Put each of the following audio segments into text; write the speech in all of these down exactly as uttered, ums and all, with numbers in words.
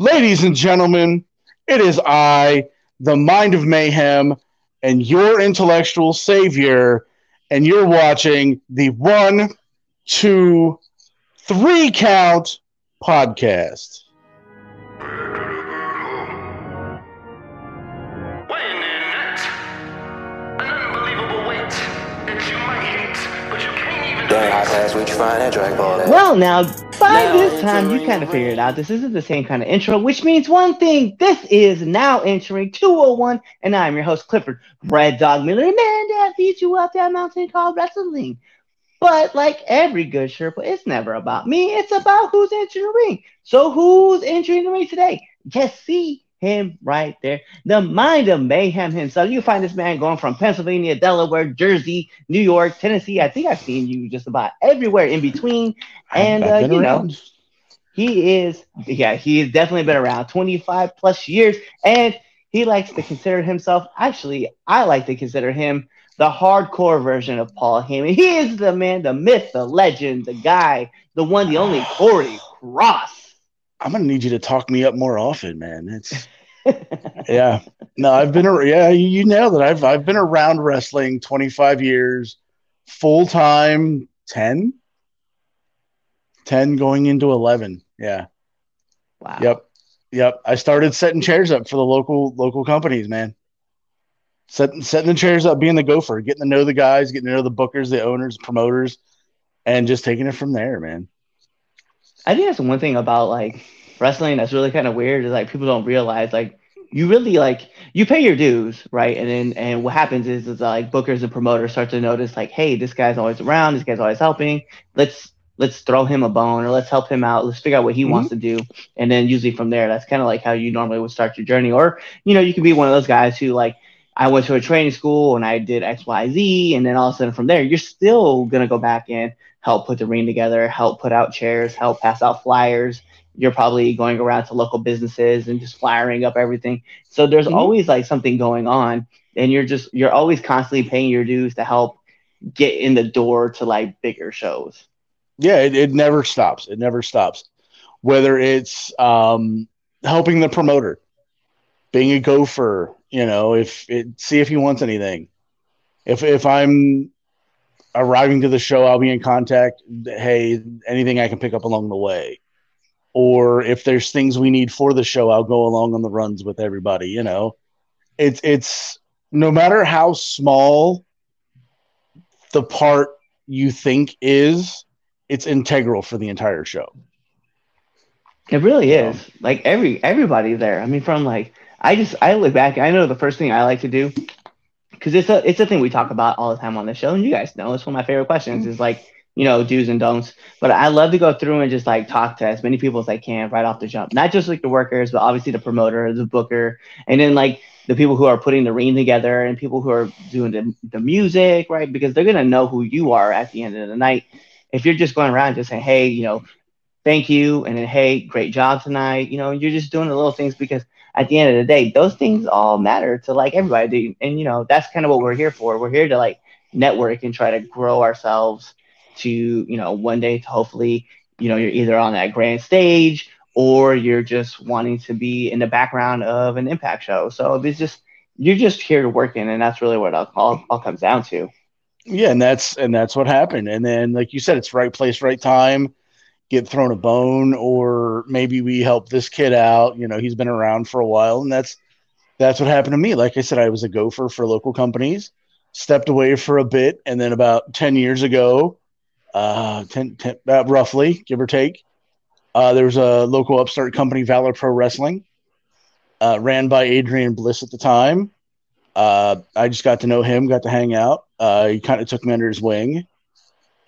Ladies and gentlemen, it is I, the Mind of Mayhem, and your intellectual savior, and you're watching the One, Two, Three Count Podcast. Well, now, by now this time, you kind of figured it out. This isn't the same kind of intro, which means one thing. This is now entering two oh one, and I'm your host, Clifford Red Dog Miller, and man that feeds you up that mountain called wrestling. But like every good Sherpa, it's never about me. It's about who's entering the ring. So who's entering the ring today? Just see him right there. The Mind of Mayhem himself. You find this man going from Pennsylvania, Delaware, Jersey, New York, Tennessee. I think I've seen you just about everywhere in between. And, uh, you know, he is, yeah, he's definitely been around twenty-five plus years. And he likes to consider himself, actually, I like to consider him the hardcore version of Paul Heyman. He is the man, the myth, the legend, the guy, the one, the only Corey Cross. I'm gonna need you to talk me up more often, man. It's yeah. No, I've been a, yeah, you know that I've I've been around wrestling twenty-five years, full time ten. ten going into eleven. Yeah. Wow. Yep. Yep. I started setting chairs up for the local local companies, man. Setting setting the chairs up, being the gopher, getting to know the guys, getting to know the bookers, the owners, promoters, and just taking it from there, man. I think that's the one thing about like wrestling that's really kind of weird is like people don't realize like you really like you pay your dues, right? And then and what happens is is like bookers and promoters start to notice like, hey, this guy's always around, this guy's always helping. Let's let's throw him a bone or let's help him out. Let's figure out what he mm-hmm. wants to do. And then usually from there, that's kind of like how you normally would start your journey. Or you know, you can be one of those guys who like I went to a training school and I did X, Y, Z, and then all of a sudden from there, you're still gonna go back in. Help put the ring together, help put out chairs, help pass out flyers. You're probably going around to local businesses and just flyering up everything. So there's mm-hmm. always like something going on and you're just, you're always constantly paying your dues to help get in the door to like bigger shows. Yeah. It, it never stops. It never stops. Whether it's um, helping the promoter, being a gopher, you know, if it, see if he wants anything, if, if I'm, arriving to the show, I'll be in contact. Hey, anything I can pick up along the way, or if there's things we need for the show, I'll go along on the runs with everybody. You know, it's it's no matter how small the part you think is, it's integral for the entire show. It really is. Um, like every everybody there. I mean, from like I just I look back. I know the first thing I like to do. Because it's a, it's a thing we talk about all the time on the show, and you guys know it's one of my favorite questions is, like, you know, do's and don'ts. But I love to go through and just, like, talk to as many people as I can right off the jump. Not just, like, the workers, but obviously the promoter, the booker, and then, like, the people who are putting the ring together and people who are doing the, the music, right? Because they're going to know who you are at the end of the night. If you're just going around just saying, hey, you know, thank you, and then, hey, great job tonight, you know, you're just doing the little things because – at the end of the day, those things all matter to, like, everybody. And, you know, that's kind of what we're here for. We're here to, like, network and try to grow ourselves to, you know, one day to hopefully, you know, you're either on that grand stage or you're just wanting to be in the background of an Impact show. So it's just – you're just here to work in, and that's really what it all, all comes down to. Yeah, and that's and that's what happened. And then, like you said, it's right place, right time. Get thrown a bone, or maybe we help this kid out. You know, he's been around for a while, and that's that's what happened to me. Like I said, I was a gopher for local companies, stepped away for a bit, and then about ten years ago, uh, ten, ten, uh, roughly, give or take, uh, there was a local upstart company, Valor Pro Wrestling, uh, ran by Adrian Bliss at the time. Uh, I just got to know him, got to hang out. Uh, he kind of took me under his wing.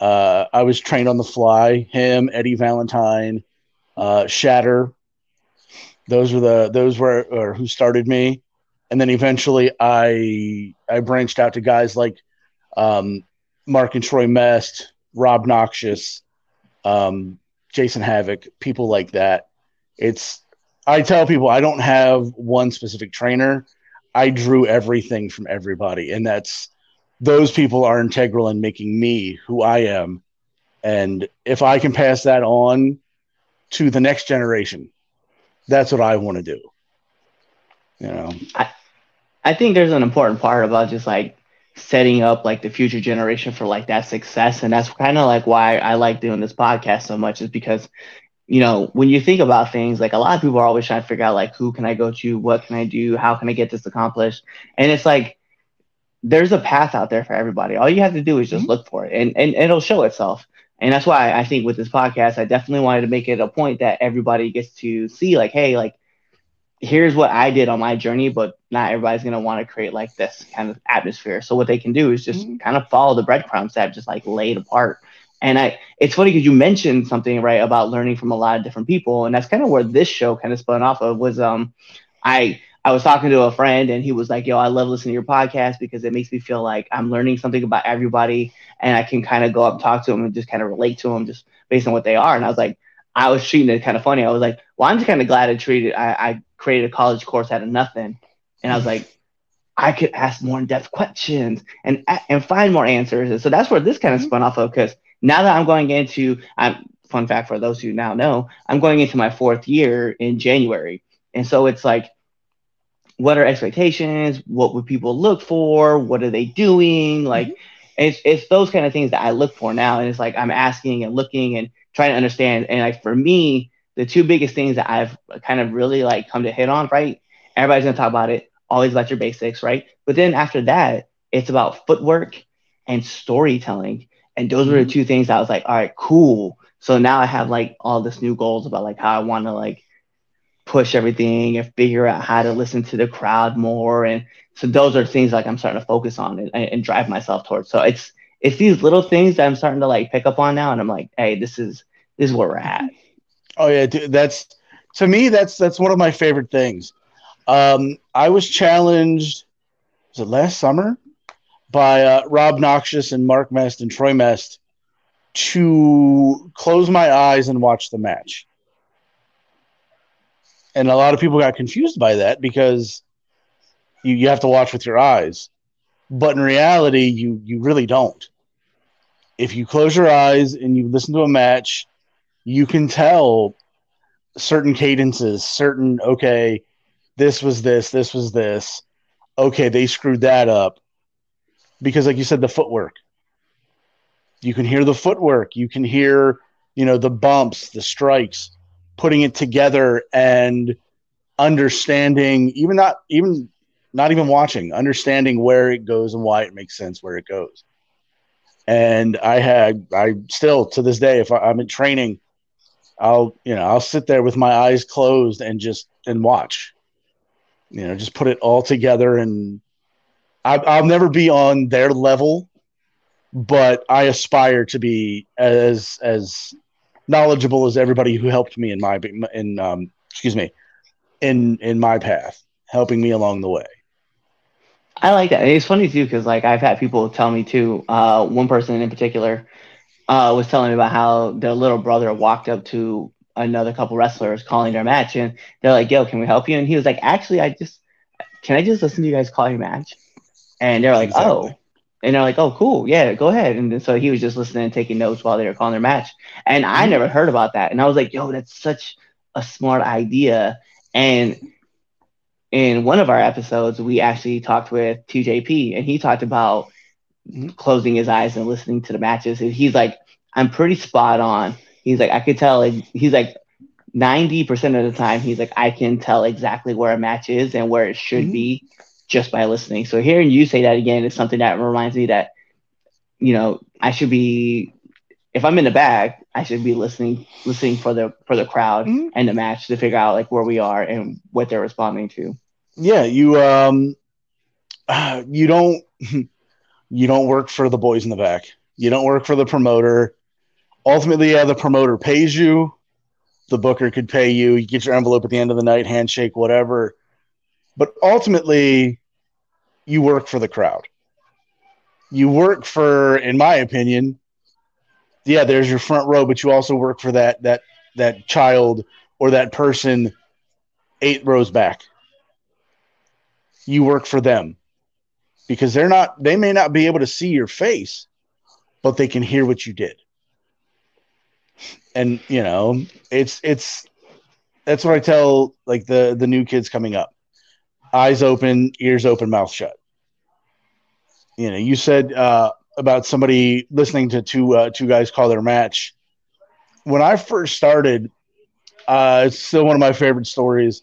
Uh, I was trained on the fly. Him, Eddie Valentine, uh, Shatter. Those were the those were or who started me, and then eventually I I branched out to guys like um, Mark and Troy Mest, Rob Noxious, um, Jason Havoc, people like that. It's I tell people I don't have one specific trainer. I drew everything from everybody, and that's. Those people are integral in making me who I am. And if I can pass that on to the next generation, that's what I want to do. You know, I, I think there's an important part about just like setting up like the future generation for like that success. And that's kind of like why I like doing this podcast so much, is because, you know, when you think about things, like a lot of people are always trying to figure out like, who can I go to? What can I do? How can I get this accomplished? And it's like, there's a path out there for everybody. All you have to do is just mm-hmm. look for it, and, and, and it'll show itself. And that's why I think with this podcast, I definitely wanted to make it a point that everybody gets to see like, hey, like, here's what I did on my journey, but not everybody's going to want to create like this kind of atmosphere. So what they can do is just mm-hmm. kind of follow the breadcrumbs that I've just like laid apart. And I, it's funny because you mentioned something, right, about learning from a lot of different people. And that's kind of where this show kind of spun off of was, um, I, I was talking to a friend and he was like, yo, I love listening to your podcast because it makes me feel like I'm learning something about everybody and I can kind of go up and talk to them and just kind of relate to them just based on what they are. And I was like, I was treating it kind of funny. I was like, well, I'm just kind of glad I treated, I, I created a college course out of nothing. And I was like, I could ask more in-depth questions and, and find more answers. And so that's where this kind of spun off of, because now that I'm going into, I'm, fun fact for those who now know, I'm going into my fourth year in January. And so it's like, what are expectations? What would people look for? What are they doing? Like, mm-hmm. it's, it's those kind of things that I look for now. And it's like, I'm asking and looking and trying to understand. And like, for me, the two biggest things that I've kind of really like come to hit on, right? Everybody's gonna talk about it, always about your basics, right? But then after that, it's about footwork and storytelling. And those mm-hmm. were the two things that I was like, all right, cool. So now I have like all this new goals about like how I want to like push everything and figure out how to listen to the crowd more. And so those are things like I'm starting to focus on and, and drive myself towards. So it's, it's these little things that I'm starting to like pick up on now. And I'm like, hey, this is, this is where we're at. Oh yeah. Dude, that's, to me, that's, that's one of my favorite things. Um, I was challenged, was it last summer, by uh, Rob Noxious and Mark Mest and Troy Mest to close my eyes and watch the match. And a lot of people got confused by that because you, you have to watch with your eyes. But in reality, you, you really don't. If you close your eyes and you listen to a match, you can tell certain cadences, certain, okay, this was this, this was this. Okay, they screwed that up. Because like you said, the footwork. You can hear the footwork. You can hear, you know, the bumps, the strikes, putting it together and understanding, even not even not even watching, understanding where it goes and why it makes sense where it goes. And I had, I still to this day, if I, I'm in training, I'll, you know, I'll sit there with my eyes closed and just, and watch, you know, just put it all together. And I, I'll never be on their level, but I aspire to be as, as knowledgeable as everybody who helped me in my, in, um, excuse me, in, in my path, helping me along the way. I like that. And it's funny too, because like I've had people tell me too, uh, one person in particular uh, was telling me about how their little brother walked up to another couple wrestlers calling their match, and they're like, yo, can we help you? And he was like, actually, I just, can I just listen to you guys call your match? And they're like, exactly. oh, and they're like, oh, cool. Yeah, go ahead. And then, so he was just listening and taking notes while they were calling their match. And I never heard about that. And I was like, yo, that's such a smart idea. And in one of our episodes, we actually talked with T J P, and he talked about closing his eyes and listening to the matches. And he's like, I'm pretty spot on. He's like, I could tell. Like, he's like, ninety percent of the time, he's like, I can tell exactly where a match is and where it should mm-hmm. be just by listening. So hearing you say that again is something that reminds me that, you know, I should be, if I'm in the bag, I should be listening, listening for the, for the crowd mm-hmm. and the match to figure out like where we are and what they're responding to. Yeah, you um, uh, you don't you don't work for the boys in the back. You don't work for the promoter. Ultimately, yeah, the promoter pays you. The booker could pay you. You get your envelope at the end of the night, handshake, whatever. But ultimately, you work for the crowd. You work for, in my opinion, yeah, there's your front row, but you also work for that that that child or that person eight rows back. You work for them because they're not, they may not be able to see your face, but they can hear what you did. And, you know, it's, it's, That's what I tell like the, the new kids coming up. Eyes open, ears open, mouth shut. You know, you said uh, about somebody listening to two uh, two guys call their match. When I first started, uh, it's still one of my favorite stories.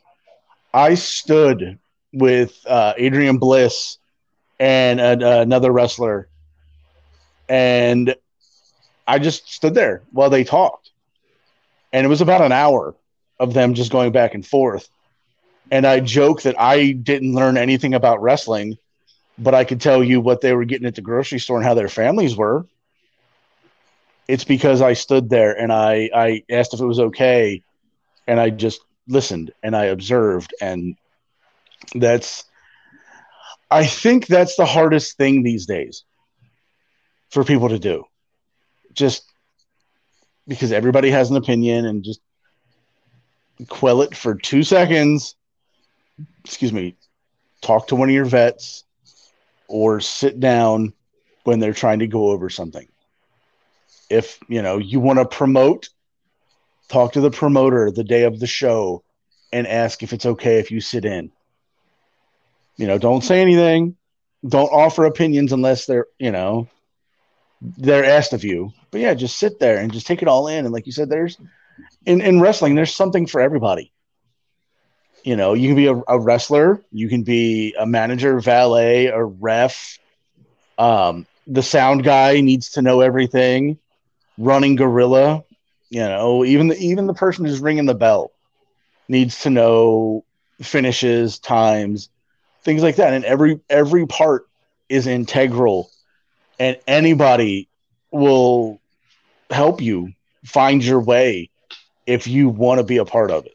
I stood with uh, Adrian Bliss and a, another wrestler, and I just stood there while they talked. And it was about an hour of them just going back and forth. And I joke that I didn't learn anything about wrestling, but I could tell you what they were getting at the grocery store and how their families were. It's because I stood there and I, I asked if it was okay, and I just listened and I observed. And that's, I think that's the hardest thing these days for people to do, just because everybody has an opinion, and just quell it for two seconds. Excuse me. Talk to one of your vets or sit down when they're trying to go over something. If, you know, you want to promote, talk to the promoter the day of the show and ask if it's okay if you sit in. You know, don't say anything. Don't offer opinions unless they're, you know, they're asked of you. But yeah, just sit there and just take it all in. And like you said, there's in, in wrestling, there's something for everybody. You know, you can be a, a wrestler, you can be a manager, valet, a ref. Um, the sound guy needs to know everything. Running gorilla, you know, even the, even the person who's ringing the bell needs to know finishes, times, things like that. And every every part is integral, and anybody will help you find your way if you want to be a part of it.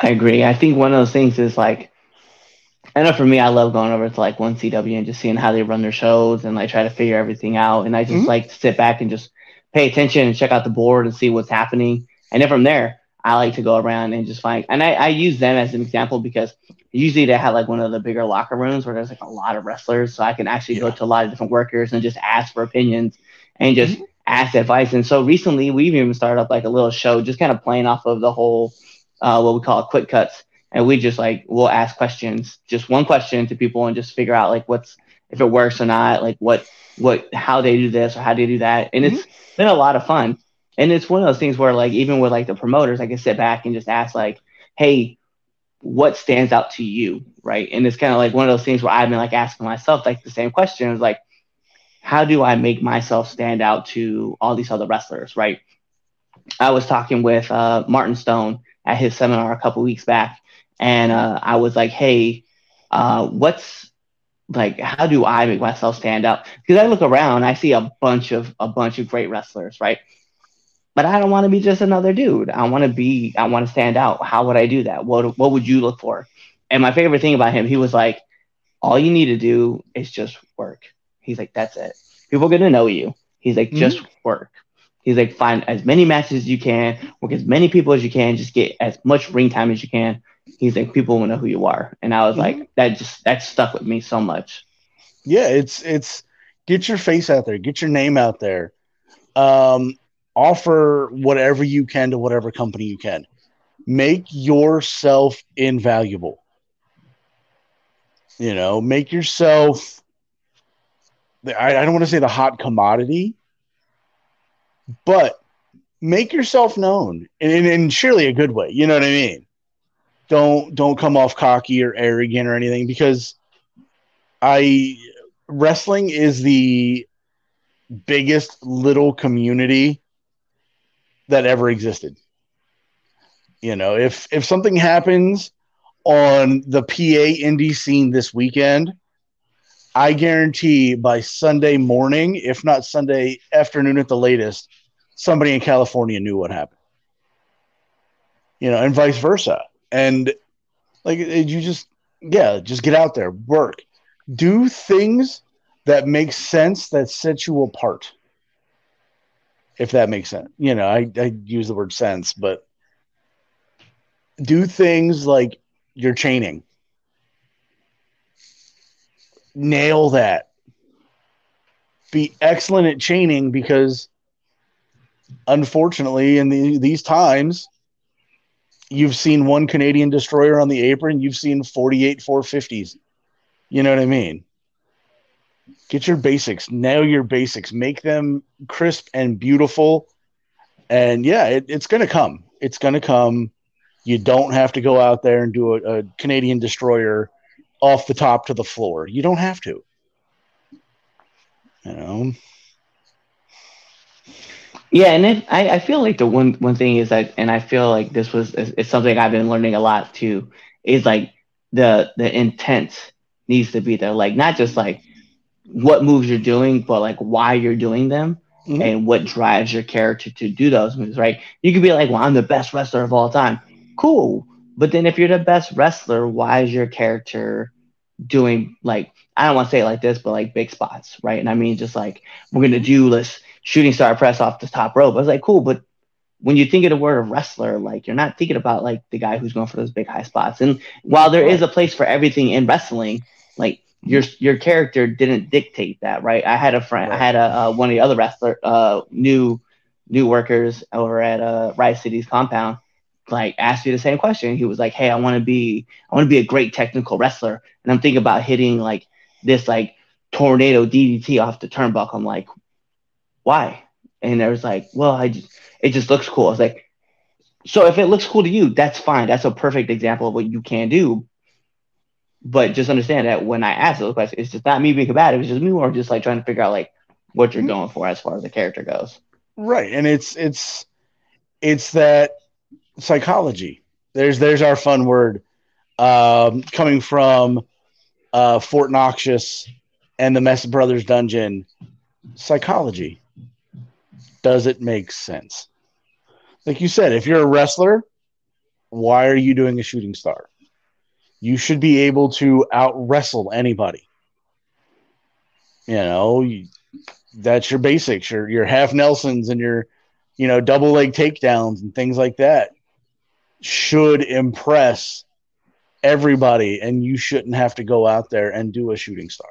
I agree. I think one of those things is like, I know for me, I love going over to like One C W and just seeing how they run their shows and like try to figure everything out. And I just mm-hmm. like to sit back and just pay attention and check out the board and see what's happening. And then from there, I like to go around and just find, and I, I use them as an example because usually they have like one of the bigger locker rooms where there's like a lot of wrestlers. So I can actually yeah. go to a lot of different workers and just ask for opinions and just mm-hmm. ask advice. And so recently we've even started up like a little show, just kind of playing off of the whole, Uh, what we call quick cuts. And we just like, we'll ask questions, just one question to people and just figure out like what's, if it works or not, like what, what, how they do this or how they do that. And mm-hmm. it's been a lot of fun. And it's one of those things where like, even with like the promoters, I can sit back and just ask like, hey, what stands out to you? Right. And it's kind of like one of those things where I've been like asking myself like the same question. It was like, how do I make myself stand out to all these other wrestlers? Right. I was talking with uh, Martin Stone at his seminar a couple weeks back. And uh, I was like, hey, uh, what's like, how do I make myself stand out? Because I look around, I see a bunch of a bunch of great wrestlers, right? But I don't want to be just another dude. I want to be, I want to stand out. How would I do that? What what would you look for? And my favorite thing about him, he was like, all you need to do is just work. He's like, that's it. People are going to know you. He's like, just mm-hmm. work. He's like, find as many matches as you can, work as many people as you can, just get as much ring time as you can. He's like, people will know who you are. And I was mm-hmm. like, that just, that stuck with me so much. Yeah, it's, it's, get your face out there, get your name out there. Um, offer whatever you can to whatever company you can. Make yourself invaluable. You know, make yourself, I, I don't want to say the hot commodity, but make yourself known in, in, in surely a good way. You know what I mean? Don't don't come off cocky or arrogant or anything, because I wrestling is the biggest little community that ever existed. You know, if if something happens on the P A indie scene this weekend, I guarantee by Sunday morning, if not Sunday afternoon at the latest, somebody in California knew what happened. You know, and vice versa. And like, you just, yeah, just get out there, work, do things that make sense, that set you apart. If that makes sense. You know, I, I use the word sense, but do things like you're chaining. Nail that. Be excellent at chaining, because unfortunately in the, these times, You've seen one Canadian destroyer on the apron. You've seen forty-eight four fifties. You know what I mean? Get your basics. Nail your basics. Make them crisp and beautiful. And, yeah, it, it's going to come. It's going to come. You don't have to go out there and do a, a Canadian destroyer off the top to the floor. You don't have to. You know? Yeah, and it, I, I feel like the one, one thing is that, and I feel like this was it's something I've been learning a lot too, is like the the intent needs to be there. Like not just like what moves you're doing, but like why you're doing them mm-hmm. and what drives your character to do those moves, right? You could be like, well, I'm the best wrestler of all time. Cool. But then if you're the best wrestler, why is your character doing like, I don't want to say it like this, but like big spots, right? And I mean just like we're going to do this shooting star press off the top rope. I was like, cool, but when you think of the word of wrestler, like you're not thinking about like the guy who's going for those big high spots. And while there is a place for everything in wrestling, like your your character didn't dictate that, right? I had a friend, right. I had a uh, one of the other wrestler, uh, new new workers over at uh, Riot City's compound, like asked me the same question. He was like, "Hey, I want to be, I want to be a great technical wrestler," and I'm thinking about hitting like this like tornado D D T off the turnbuckle. I'm like, why? And I was like, well, I just, it just looks cool. I was like, so if it looks cool to you, that's fine. That's a perfect example of what you can do. But just understand that when I ask those questions, it's just not me being bad. It was just me more just like trying to figure out like what you're going for as far as the character goes. Right. And it's, it's, it's that psychology. There's, there's our fun word um, coming from uh, Fort Noxious and the Mess Brothers Dungeon. Psychology. Does it make sense? Like you said, if you're a wrestler, why are you doing a shooting star? You should be able to out-wrestle anybody. You know, you, that's your basics, your your half Nelsons and your, you know, double leg takedowns and things like that should impress everybody, and you shouldn't have to go out there and do a shooting star.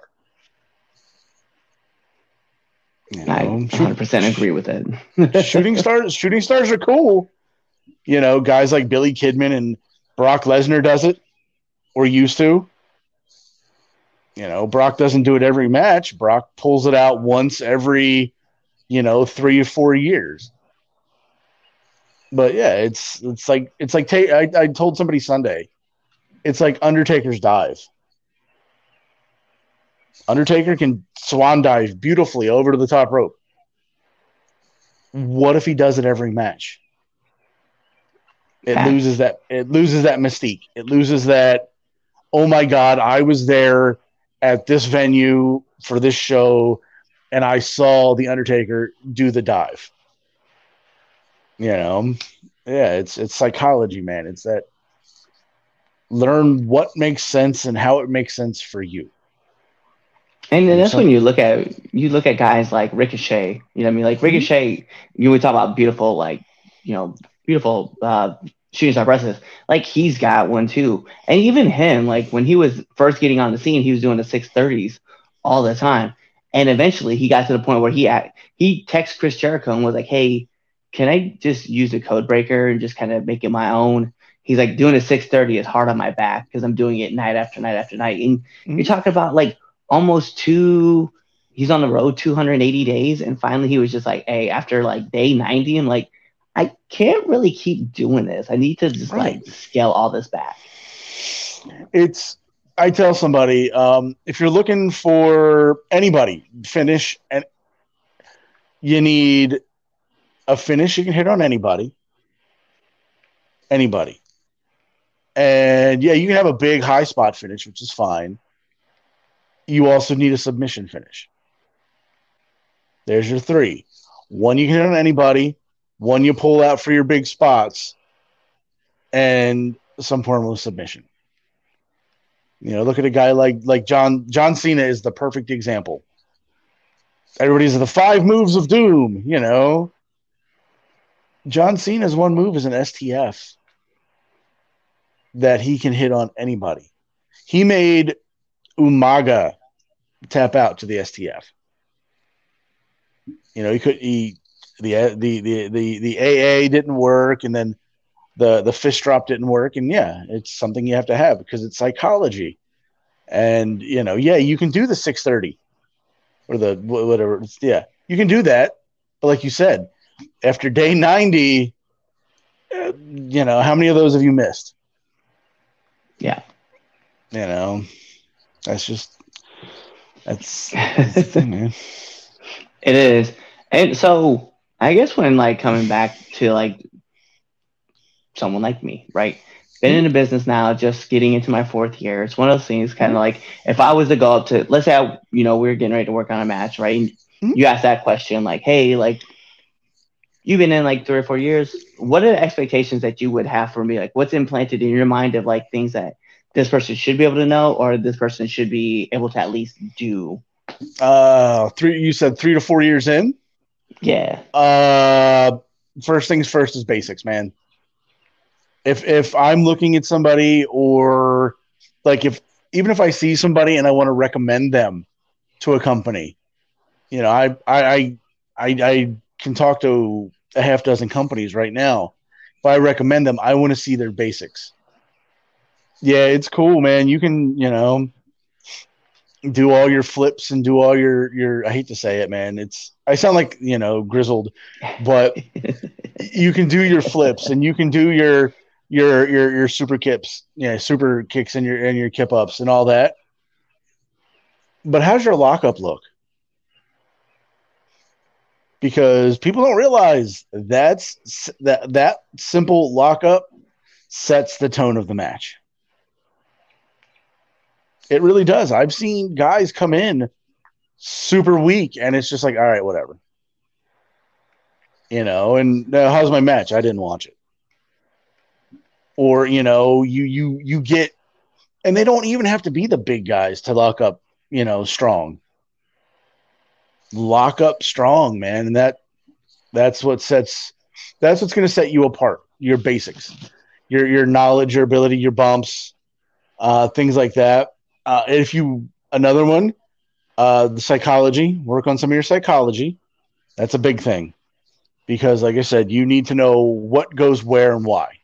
You know, I one hundred percent agree with it. shooting stars, shooting stars are cool. You know, guys like Billy Kidman and Brock Lesnar does it, or used to. You know, Brock doesn't do it every match. Brock pulls it out once every, you know, three or four years. But yeah, it's it's like it's like ta- I, I told somebody Sunday, it's like Undertaker's dive. Undertaker can swan dive beautifully over to the top rope. What if he does it every match? It ah. loses that it loses that mystique. It loses that, oh my God, I was there at this venue for this show and I saw the Undertaker do the dive. You know? Yeah, it's it's psychology, man. It's that learn what makes sense and how it makes sense for you. And then that's when you look at you look at guys like Ricochet. You know what I mean? Like Ricochet, you would talk about beautiful, like, you know, beautiful uh, shooting star presses. Like he's got one too. And even him, like when he was first getting on the scene, he was doing the six thirties all the time. And eventually he got to the point where he act, he texted Chris Jericho and was like, "Hey, can I just use the code breaker and just kind of make it my own?" He's like, "Doing a six thirty is hard on my back because I'm doing it night after night after night." And mm-hmm. you're talking about like almost two, he's on the road two hundred eighty days, and finally he was just like, hey, after like day ninety, I'm like, I can't really keep doing this. I need to just right. like scale all this back. It's, I tell somebody, um, if you're looking for anybody finish, and you need a finish, you can hit on anybody, anybody, and yeah, you can have a big high spot finish, which is fine. You also need a submission finish. There's your three. One you can hit on anybody, one you pull out for your big spots, and some form of submission. You know, look at a guy like like John John Cena is the perfect example. Everybody's the five moves of doom, you know. John Cena's one move is an S T F that he can hit on anybody. He made Umaga tap out to the S T F. You know, he could he the the the the the A A didn't work, and then the the fist drop didn't work. And yeah, it's something you have to have because it's psychology. And, you know, yeah, you can do the six thirty or the whatever. Yeah, you can do that. But like you said, after day ninety, you know, how many of those have you missed? Yeah. You know, that's just, that's, that's the thing, man. It is. And so I guess when, like, coming back to, like, someone like me, right? Been in the business now, just getting into my fourth year. It's one of those things kind of like, if I was to go up to, let's say, I, you know, we were getting ready to work on a match, right? And mm-hmm. you ask that question, like, hey, like, you've been in, like, three or four years. What are the expectations that you would have for me? Like, what's implanted in your mind of, like, things that this person should be able to know or this person should be able to at least do? Uh, three. You said three to four years in? Yeah. Uh, first things first is basics, man. If if I'm looking at somebody or, like, if even if I see somebody and I want to recommend them to a company, you know, I I I I, I can talk to a half dozen companies right now. If I recommend them, I want to see their basics. Yeah, it's cool, man. You can, you know, do all your flips and do all your, your, I hate to say it, man. It's, I sound like, you know, grizzled, but you can do your flips and you can do your, your, your, your super kicks, yeah, super kicks and your, and your kip ups and all that. But how's your lockup look? Because people don't realize that's that, that simple lockup sets the tone of the match. It really does. I've seen guys come in super weak, and it's just like, all right, whatever. You know, and uh, how's my match? I didn't watch it. Or, you know, you you you get – and they don't even have to be the big guys to lock up, you know, strong. Lock up strong, man, and that that's what sets – that's what's going to set you apart, your basics, your, your knowledge, your ability, your bumps, uh, things like that. Uh, if you, another one, uh, the psychology, work on some of your psychology. That's a big thing because, like I said, you need to know what goes where and why.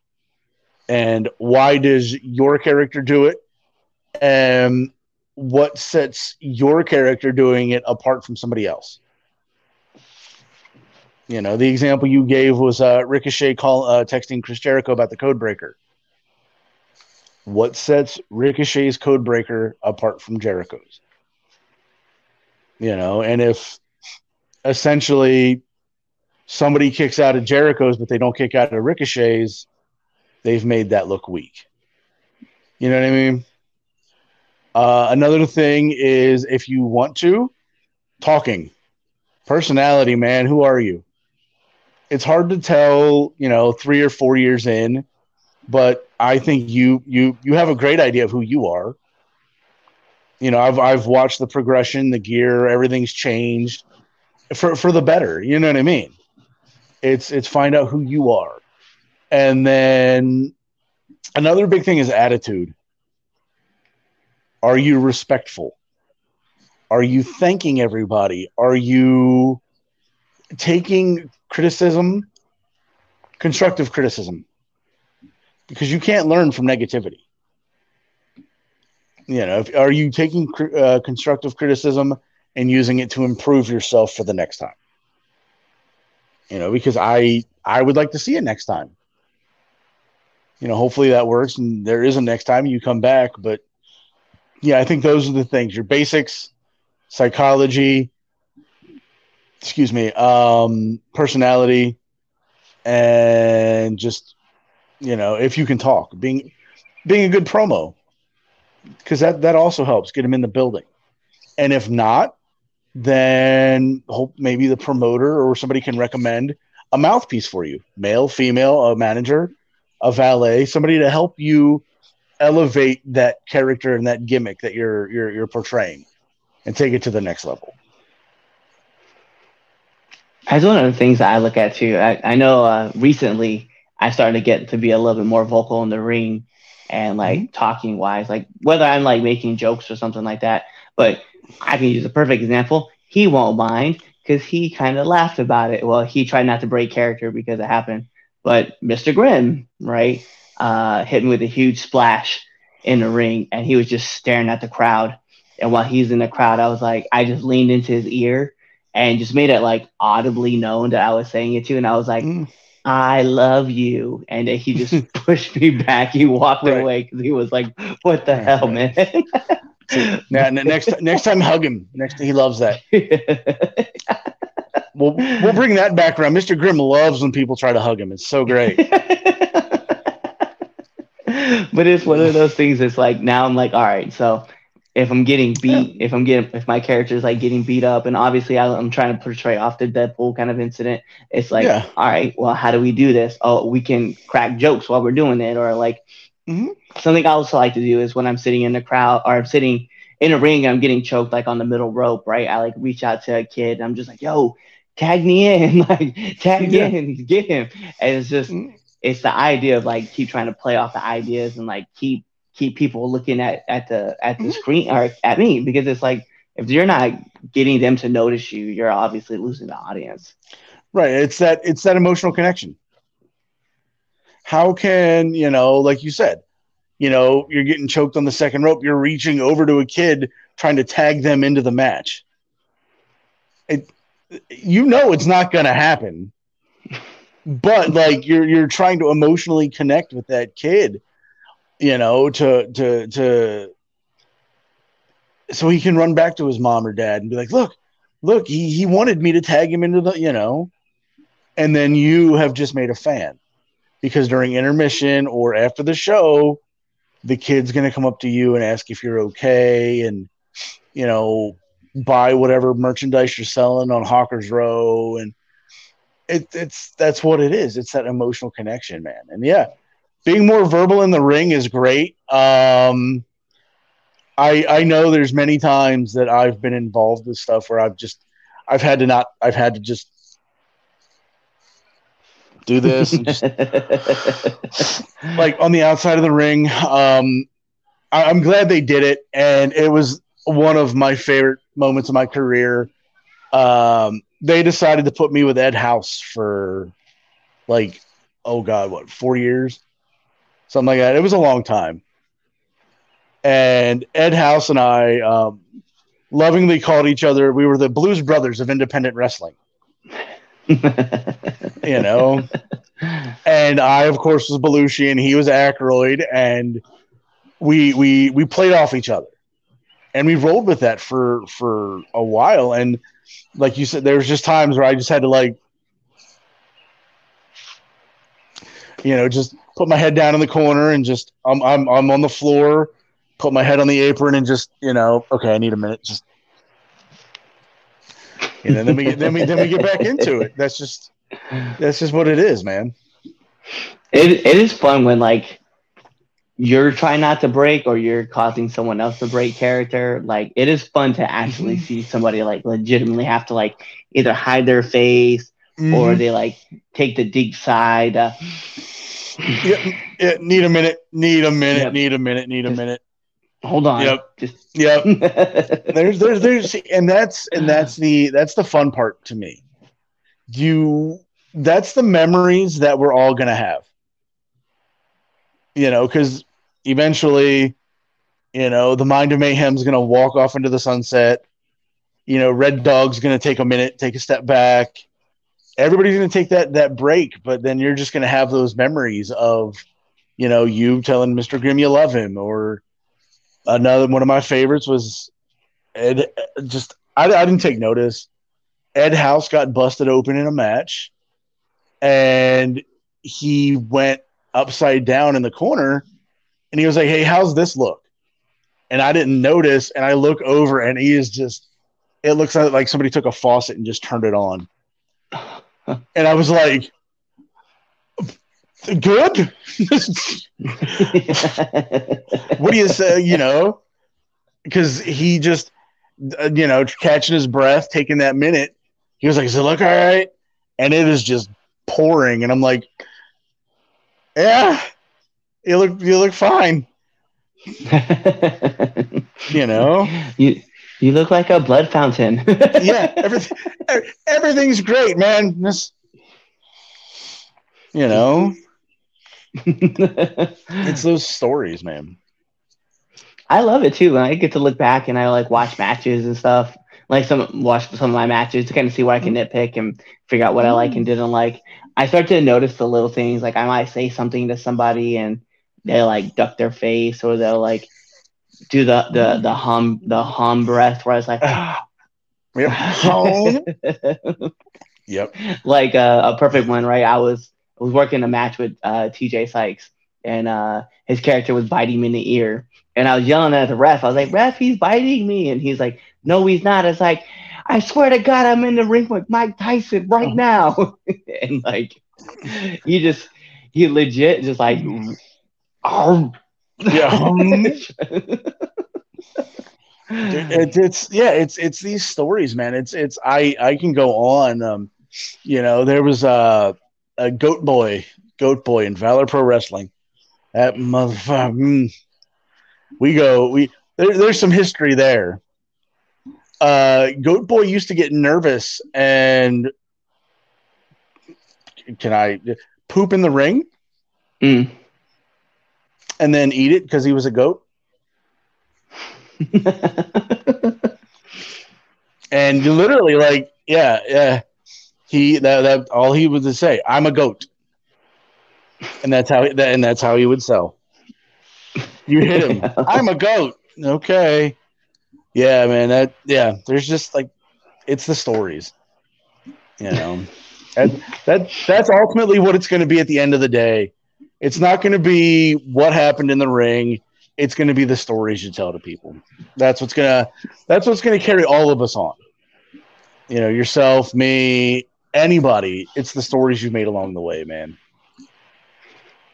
And why does your character do it? And what sets your character doing it apart from somebody else? You know, the example you gave was uh, Ricochet call, uh, texting Chris Jericho about the Codebreaker. What sets Ricochet's Codebreaker apart from Jericho's? You know, and if essentially somebody kicks out of Jericho's but they don't kick out of Ricochet's, they've made that look weak. You know what I mean? Uh, another thing is if you want to, talking. Personality, man, who are you? It's hard to tell, you know, three or four years in, but I think you you you have a great idea of who you are. You know, I've I've watched the progression, the gear, everything's changed for for the better. You know what I mean? It's it's find out who you are, and then another big thing is attitude. Are you respectful? Are you thanking everybody? Are you taking criticism, constructive criticism? Because you can't learn from negativity. You know, if, are you taking uh, constructive criticism and using it to improve yourself for the next time? You know, because I I would like to see it next time. You know, hopefully that works and there is a next time you come back. But yeah, I think those are the things. Your basics, psychology, excuse me, um, personality, and just... You know, if you can talk, being being a good promo, because that, that also helps get them in the building. And if not, then hope maybe the promoter or somebody can recommend a mouthpiece for you, male, female, a manager, a valet, somebody to help you elevate that character and that gimmick that you're you're you're portraying and take it to the next level. That's one of the things that I look at too. I, I know uh, recently I started to get to be a little bit more vocal in the ring and like mm-hmm. talking wise, like whether I'm like making jokes or something like that, but I can use a perfect example. He won't mind because he kind of laughed about it. Well, he tried not to break character because it happened But Mister Grimm, right, uh, hit him with a huge splash in the ring, and he was just staring at the crowd. And while he's in the crowd, I was like, I just leaned into his ear and just made it like audibly known that I was saying it to. And I was like, mm. I love you. And then he just pushed me back. He walked right. away because he was like, what the right, hell, right. man? See, now, next next time, hug him. Next time, he loves that. We'll, we'll bring that back around. Mister Grimm loves when people try to hug him. It's so great. But it's one of those things that's like, now I'm like, all right, so if I'm getting beat, yeah. if I'm getting, if my character is like getting beat up, and obviously I, I'm trying to portray off the Deadpool kind of incident, it's like, yeah. all right, well, how do we do this? Oh, we can crack jokes while we're doing it. Or like mm-hmm. something I also like to do is when I'm sitting in the crowd or I'm sitting in a ring, and I'm getting choked like on the middle rope, right? I like reach out to a kid and I'm just like, yo, tag me in, like tag yeah. in, get him. And it's just, mm-hmm. it's the idea of like, keep trying to play off the ideas and like keep, keep people looking at, at the at the mm-hmm. screen or at me, because it's like if you're not getting them to notice you, you're obviously losing the audience. Right. It's that it's that emotional connection. How can, you know, like you said, you know, you're getting choked on the second rope, you're reaching over to a kid trying to tag them into the match. It, you know it's not gonna happen. But like you're you're trying to emotionally connect with that kid. You know, to to to, so he can run back to his mom or dad and be like, "Look, look, he he wanted me to tag him into the, you know," and then you have just made a fan, because during intermission or after the show, the kid's gonna come up to you and ask if you're okay, and you know, buy whatever merchandise you're selling on Hawker's Row, and it it's that's what it is. It's that emotional connection, man, and yeah. Being more verbal in the ring is great. Um, I I know there's many times that I've been involved with stuff where I've just I've had to not I've had to just do this, and just, like on the outside of the ring. Um, I, I'm glad they did it, and it was one of my favorite moments of my career. Um, they decided to put me with Ed House for like oh god, what four years. Something like that. It was a long time. And Ed House and I um, lovingly called each other, we were the Blues Brothers of independent wrestling. You know? And I, of course, was Belushi, and he was Aykroyd, and we we we played off each other. And we rolled with that for, for a while. And like you said, there was just times where I just had to, like, you know, just put my head down in the corner and just I'm I'm I'm on the floor, put my head on the apron and just, you know, okay, I need a minute, just, you know, then we get, then we then we get back into it. That's just that's just what it is, man. It it is fun when like you're trying not to break or you're causing someone else to break character. Like it is fun to actually mm-hmm. see somebody like legitimately have to like either hide their face mm-hmm. or they like take the deep side. Uh, yeah, yeah, need a minute, need a minute, yep. need a minute, need a minute. Hold on. Yep. Just... Yep. there's, there's, there's, and that's, and that's the, that's the fun part to me. You, that's the memories that we're all going to have, you know, because eventually, you know, the Mind of Mayhem is going to walk off into the sunset. You know, Red Dog's going to take a minute, take a step back. Everybody's going to take that that break, but then you're just going to have those memories of, you know, you telling Mister Grimm you love him, or another one of my favorites was Ed. Just I, I didn't take notice. Ed House got busted open in a match, and he went upside down in the corner, and he was like, "Hey, how's this look?" And I didn't notice, and I look over, and he is just. It looks like somebody took a faucet and just turned it on. And I was like, good? What do you say, you know? Because he just, you know, catching his breath, taking that minute. He was like, does it look all right? And it is just pouring. And I'm like, yeah, you look, you look fine. You know? You- You look like a blood fountain. Yeah, everything, everything's great, man. This, You know? It's those stories, man. I love it too. I get to look back and I like watch matches and stuff. Like some watch some of my matches to kind of see what I can nitpick and figure out what I like and didn't like. I start to notice the little things. Like I might say something to somebody and they like duck their face, or they'll like do the the the hum the hum breath where it's like, yep, yep. Like uh, a perfect one, right? I was I was working a match with uh, T J. Sykes, and uh, his character was biting me in the ear. And I was yelling at the ref. I was like, ref, he's biting me. And he's like, no, he's not. It's like, I swear to God, I'm in the ring with Mike Tyson right now. And like, you just, you legit just like, oh, yeah. It, it's, yeah, it's, it's these stories, man. It's, it's, I, I can go on. Um, you know, there was a, a goat boy, goat boy in Valor Pro Wrestling. That motherfucker. Mm. We go, we there, there's some history there. Uh, Goat Boy used to get nervous and can I poop in the ring? Mm. And then eat it because he was a goat. And you literally, like, yeah, yeah. He that, that all he would say, I'm a goat. And that's how that, and that's how he would sell. You hit him. Yeah. I'm a goat. Okay. Yeah, man. That yeah. There's just like, it's the stories. You know, that that that's ultimately what it's going to be at the end of the day. It's not going to be what happened in the ring. It's going to be the stories you tell to people. That's what's gonna. That's what's going to carry all of us on. You know, yourself, me, anybody. It's the stories you've made along the way, man.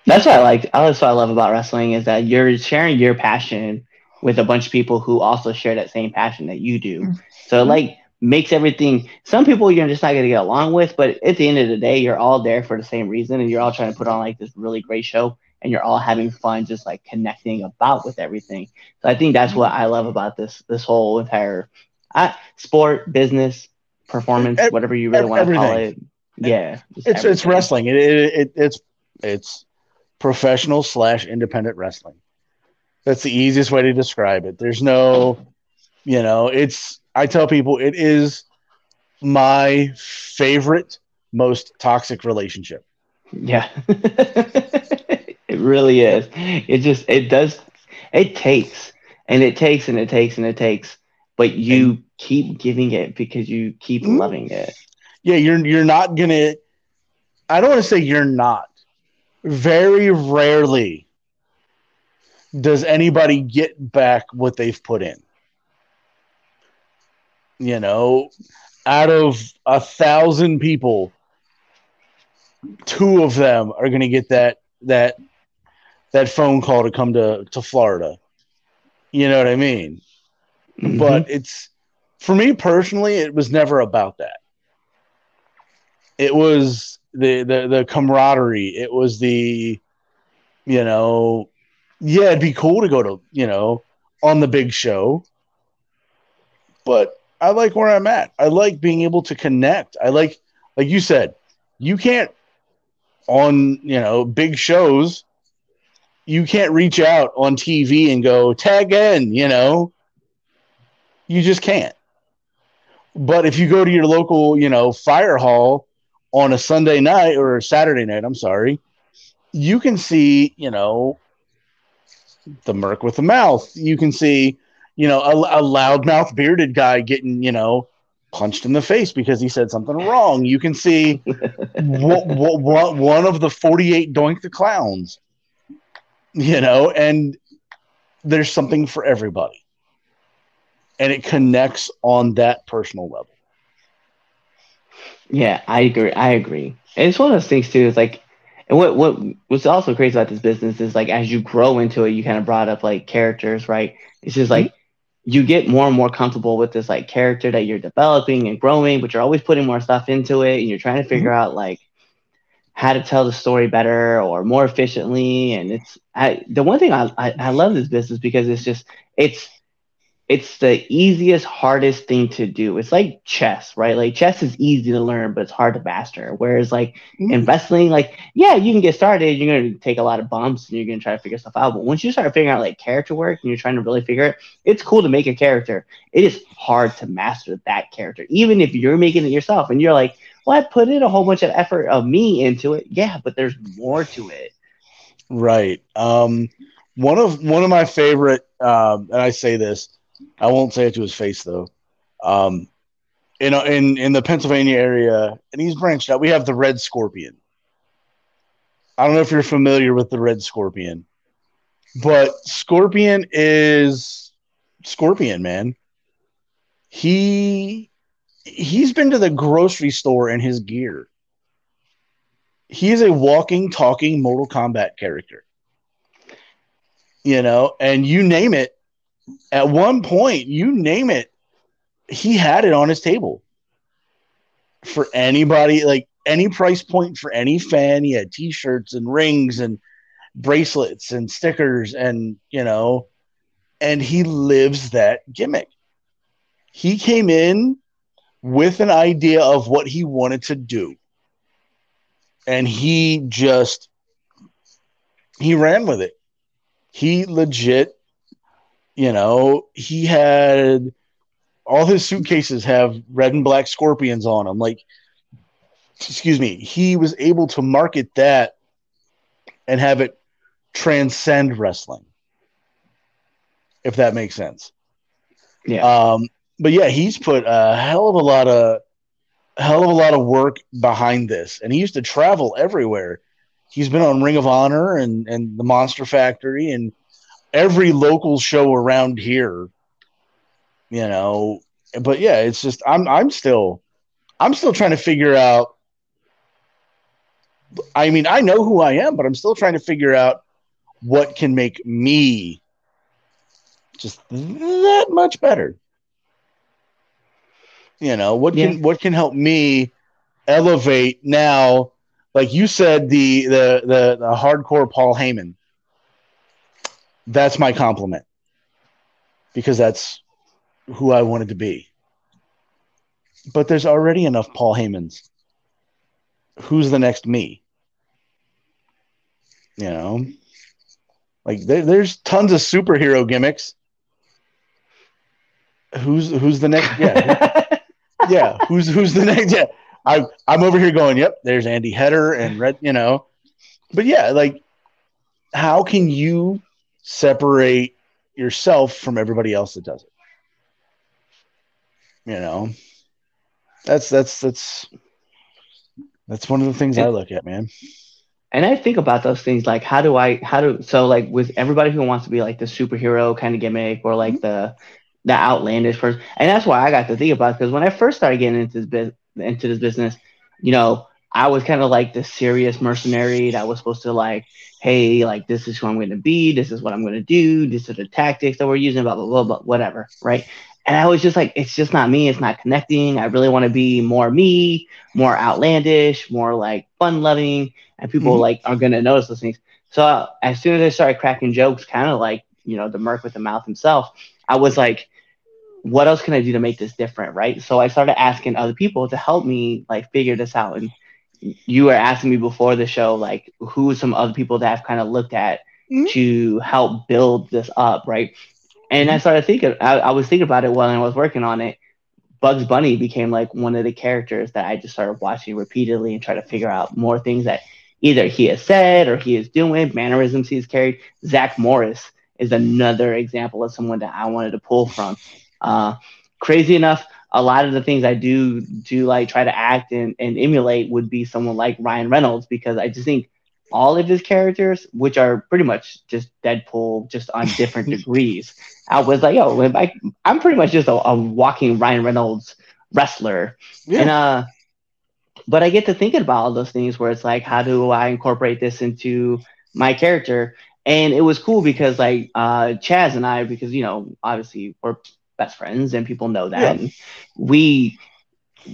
That's what I like. That's what I love about wrestling is that you're sharing your passion with a bunch of people who also share that same passion that you do. So it like makes everything. Some people you're just not going to get along with, but at the end of the day, you're all there for the same reason, and you're all trying to put on like this really great show, and you're all having fun, just like connecting about with everything. So I think that's what I love about this this whole entire uh, sport, business, performance, whatever you really want to call it. Yeah, it's everything. It's wrestling. It, it, it it's it's. Professional slash independent wrestling. That's the easiest way to describe it. There's no, you know, it's, I tell people it is my favorite, most toxic relationship. Yeah. It really is. It just, it does, it takes and it takes and it takes and it takes, but you and, keep giving it because you keep loving it. Yeah. You're, you're not going to, I don't want to say you're not. Very rarely does anybody get back what they've put in. You know, out of a thousand people, two of them are going to get that that that phone call to come to, to Florida. You know what I mean? Mm-hmm. But it's, for me personally, it was never about that. It was... The, the the camaraderie, it was the, you know, yeah, it'd be cool to go to, you know, on the big show. But I like where I'm at. I like being able to connect. I like, like you said, you can't on, you know, big shows, you can't reach out on T V and go tag in, you know. You just can't. But if you go to your local, you know, fire hall, on a Sunday night or a Saturday night, I'm sorry, you can see, you know, the Merc with the mouth. You can see, you know, a, a loudmouth bearded guy getting, you know, punched in the face because he said something wrong. You can see what, what, what, one of the forty-eight Doink the Clowns, you know, and there's something for everybody. And it connects on that personal level. Yeah, I agree. I agree. And it's one of those things too. Is like, and what what what's also crazy about this business is like, as you grow into it, you kind of brought up like characters, right? It's just like you get more and more comfortable with this like character that you're developing and growing, but you're always putting more stuff into it, and you're trying to figure mm-hmm. out like how to tell the story better or more efficiently. And it's I, the one thing I, I I love this business because it's just it's it's the easiest, hardest thing to do. It's like chess, right? Like chess is easy to learn, but it's hard to master. Whereas like mm-hmm. in wrestling, like, yeah, you can get started. You're going to take a lot of bumps and you're going to try to figure stuff out. But once you start figuring out like character work and you're trying to really figure it, it's cool to make a character. It is hard to master that character. Even if you're making it yourself and you're like, well, I put in a whole bunch of effort of me into it. Yeah, but there's more to it. Right. Um, one of, one of my favorite, um, and I say this, I won't say it to his face though. Um, in, in in the Pennsylvania area, and he's branched out. We have the Red Scorpion. I don't know if you're familiar with the Red Scorpion, but Scorpion is Scorpion, man. He he's been to the grocery store in his gear. He is a walking, talking Mortal Kombat character. You know, and you name it. At one point, you name it, he had it on his table. For anybody, like any price point for any fan, he had T-shirts and rings and bracelets and stickers and, you know, and he lives that gimmick. He came in with an idea of what he wanted to do. And he just, he ran with it. He legit You know, he had all his suitcases have red and black scorpions on them. Like, excuse me, he was able to market that and have it transcend wrestling, if that makes sense. Yeah. Um, but yeah, he's put a hell of a lot of hell of a lot of work behind this, and he used to travel everywhere. He's been on Ring of Honor and and the Monster Factory and every local show around here, you know, but yeah, it's just, I'm, I'm still, I'm still trying to figure out, I mean, I know who I am, but I'm still trying to figure out what can make me just that much better. You know, what yeah. can, what can help me elevate now? Like you said, the, the, the, the hardcore Paul Heyman. That's my compliment because that's who I wanted to be. But there's already enough Paul Heymans. Who's the next me? You know, like there, there's tons of superhero gimmicks. Who's who's the next? Yeah, yeah. Who's who's the next? Yeah, I I'm over here going. Yep, there's Andy Heder and Red. You know, but yeah, like how can you separate yourself from everybody else that does it? You know, that's that's that's that's one of the things and, I look at, man. And I think about those things like how do I how do so like with everybody who wants to be like the superhero kind of gimmick or like mm-hmm. the the outlandish person, and that's why I got to think about it, because when I first started getting into this biz- into this business, you know, I was kind of like the serious mercenary that was supposed to like, hey, like this is who I'm going to be. This is what I'm going to do. These are the tactics that we're using, blah, blah, blah, blah, whatever, right? And I was just like, it's just not me. It's not connecting. I really want to be more me, more outlandish, more like fun-loving, and people mm-hmm. like are going to notice those things. So uh, as soon as I started cracking jokes, kind of like, you know, the Merc with the Mouth himself, I was like, what else can I do to make this different, right? So I started asking other people to help me like figure this out. And you were asking me before the show, like, who some other people that I've kind of looked at mm-hmm. to help build this up, right? And mm-hmm. I started thinking, I, I was thinking about it while I was working on it. Bugs Bunny became, like, one of the characters that I just started watching repeatedly and try to figure out more things that either he has said or he is doing, mannerisms he's carried. Zach Morris is another example of someone that I wanted to pull from. Uh, crazy enough, a lot of the things I do do like try to act and, and emulate would be someone like Ryan Reynolds, because I just think all of his characters, which are pretty much just Deadpool, just on different degrees. I was like, yo, if I, I'm pretty much just a, a walking Ryan Reynolds wrestler. Yeah. And uh, but I get to thinking about all those things where it's like, how do I incorporate this into my character? And it was cool because like uh, Chaz and I, because, you know, obviously we're best friends and people know that. Yeah. And we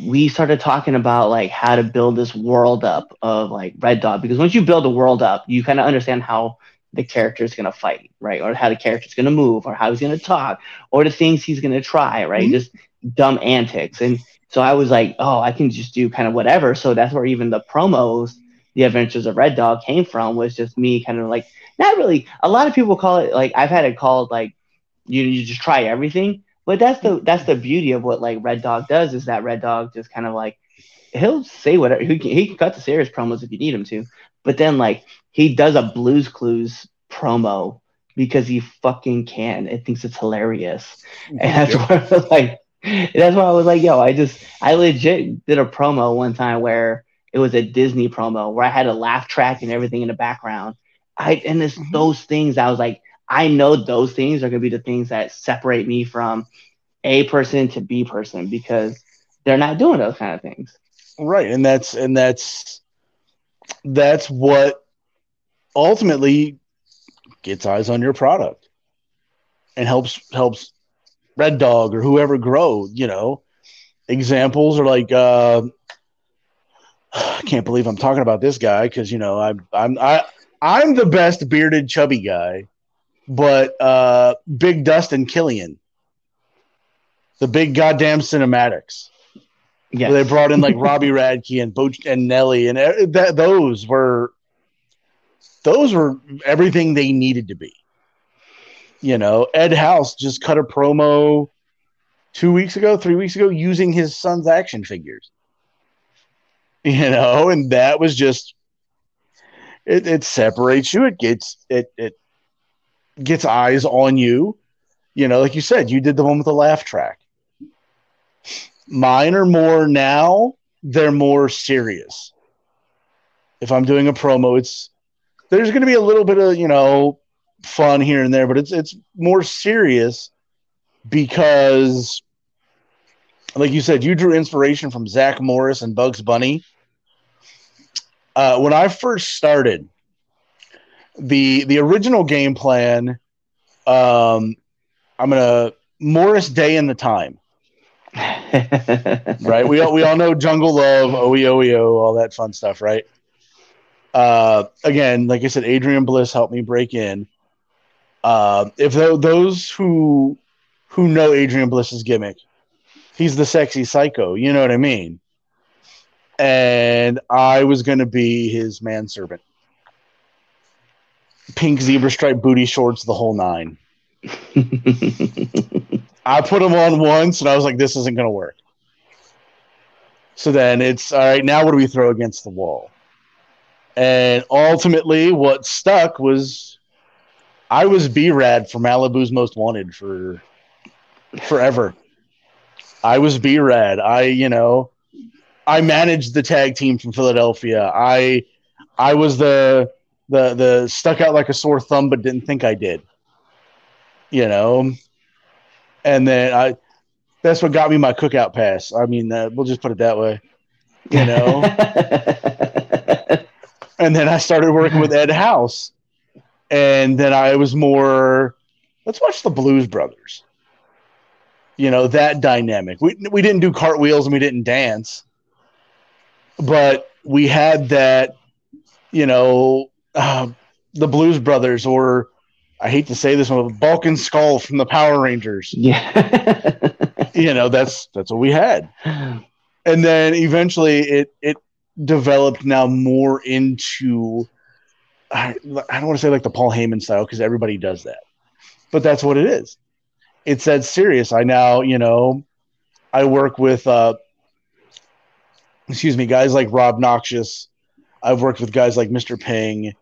we started talking about like how to build this world up of like Red Dog, because once you build a world up, you kind of understand how the character is going to fight, right? Or how the character is going to move, or how he's going to talk, or the things he's going to try, right? Mm-hmm. Just dumb antics. And so I was like, oh, I can just do kind of whatever. So that's where even the promos, The Adventures of Red Dog, came from, was just me kind of like, not really. A lot of people call it, like, I've had it called, like, you you just try everything. But that's the that's the beauty of what, like, Red Dog does, is that Red Dog just kind of, like, he'll say whatever. He can, he can cut the serious promos if you need him to. But then, like, he does a Blues Clues promo because he fucking can. It thinks it's hilarious. And that's yeah. where I was like, that's why I was like, yo, I just, I legit did a promo one time where it was a Disney promo where I had a laugh track and everything in the background. I and it's mm-hmm. those things I was like, I know those things are going to be the things that separate me from A person to B person, because they're not doing those kind of things. Right. And that's, and that's, that's what ultimately gets eyes on your product and helps, helps Red Dog or whoever grow, you know. Examples are like, uh, I can't believe I'm talking about this guy because, you know, I'm I'm I I'm the best bearded chubby guy, but uh, Big Dust and Killian, the big goddamn cinematics. Yeah, they brought in like Robbie Radke and Bo- and Nelly, and that those were those were everything they needed to be. You know, Ed House just cut a promo two weeks ago, three weeks ago, using his son's action figures. You know, and that was just it, it separates you, it gets it it gets eyes on you. You know, like you said, you did the one with the laugh track. Mine are more now, they're more serious. If I'm doing a promo, it's there's gonna be a little bit of, you know, fun here and there, but it's it's more serious because, like you said, you drew inspiration from Zach Morris and Bugs Bunny. Uh, when I first started, the the original game plan, um, I'm gonna Morris Day and the Time, right? We all we all know Jungle Love, O E O E O, all that fun stuff, right? Uh, again, like I said, Adrian Bliss helped me break in. Uh, if th- those who who know Adrian Bliss's gimmick. He's the sexy psycho. You know what I mean? And I was going to be his manservant. Pink zebra stripe booty shorts, the whole nine. I put him on once, and I was like, this isn't going to work. So then it's, all right, now what do we throw against the wall? And ultimately what stuck was I was B-Rad for Malibu's Most Wanted for forever. I was B-Rad. I, you know, I managed the tag team from Philadelphia. I, I was the the the stuck out like a sore thumb, but didn't think I did. You know, and then I, that's what got me my cookout pass. I mean, uh, we'll just put it that way. You know, and then I started working with Ed House, and then I was more, let's watch the Blues Brothers. You know, that dynamic. We we didn't do cartwheels and we didn't dance, but we had that. You know, uh, the Blues Brothers, or I hate to say this one, Balkan Skull from the Power Rangers. Yeah, you know, that's that's what we had, and then eventually it it developed now more into I, I don't want to say like the Paul Heyman style because everybody does that, but that's what it is. It's that serious. I now, you know, I work with, uh, excuse me, guys like Rob Noxious. I've worked with guys like Mister Ping,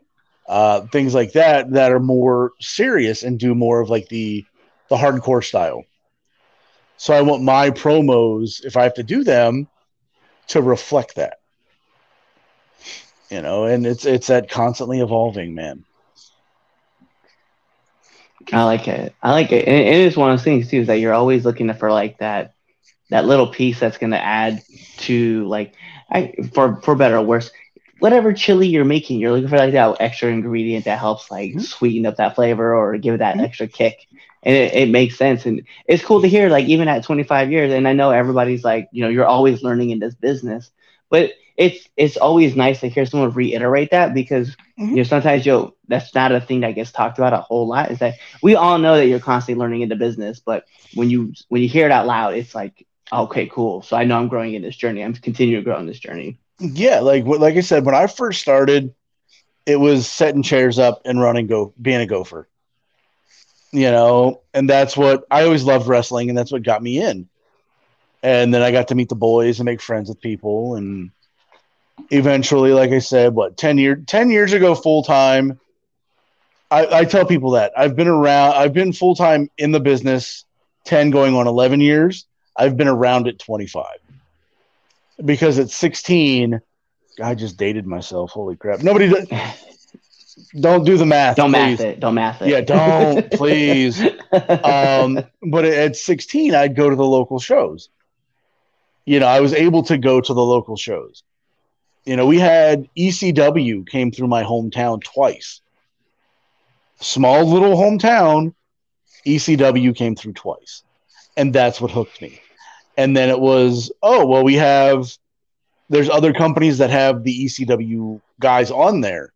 uh, things like that, that are more serious and do more of like the, the hardcore style. So I want my promos, if I have to do them, to reflect that, you know, and it's, it's that constantly evolving, man. I like it. I like it. And it is one of those things, too, is that you're always looking for, like, that that little piece that's going to add to, like, I, for for better or worse, whatever chili you're making, you're looking for, like, that extra ingredient that helps, like, mm-hmm. sweeten up that flavor or give it that mm-hmm. extra kick. And it, it makes sense. And it's cool to hear, like, even at twenty-five years, and I know everybody's like, you know, you're always learning in this business. But it's it's always nice to hear someone reiterate that, because mm-hmm. you know, sometimes you'll that's not a thing that gets talked about a whole lot. Is that we all know that you're constantly learning in the business, but when you when you hear it out loud, it's like, okay, cool. So I know I'm growing in this journey. I'm continuing to grow in this journey. Yeah, like like I said, when I first started, it was setting chairs up and running, go being a gopher. You know, and that's what I always loved wrestling, and that's what got me in. And then I got to meet the boys and make friends with people, and eventually, like I said, what ten year ten years ago, full time. I, I tell people that I've been around. I've been full time in the business ten going on eleven years. I've been around at twenty-five, because at sixteen, I just dated myself. Holy crap. Nobody do, don't do the math. Don't please. math it. Don't math it. Yeah. Don't please. Um, but at sixteen, I'd go to the local shows. You know, I was able to go to the local shows. You know, we had E C W came through my hometown twice. Small little hometown. E C W came through twice. And that's what hooked me. And then it was, oh, well, we have, there's other companies that have the E C W guys on there.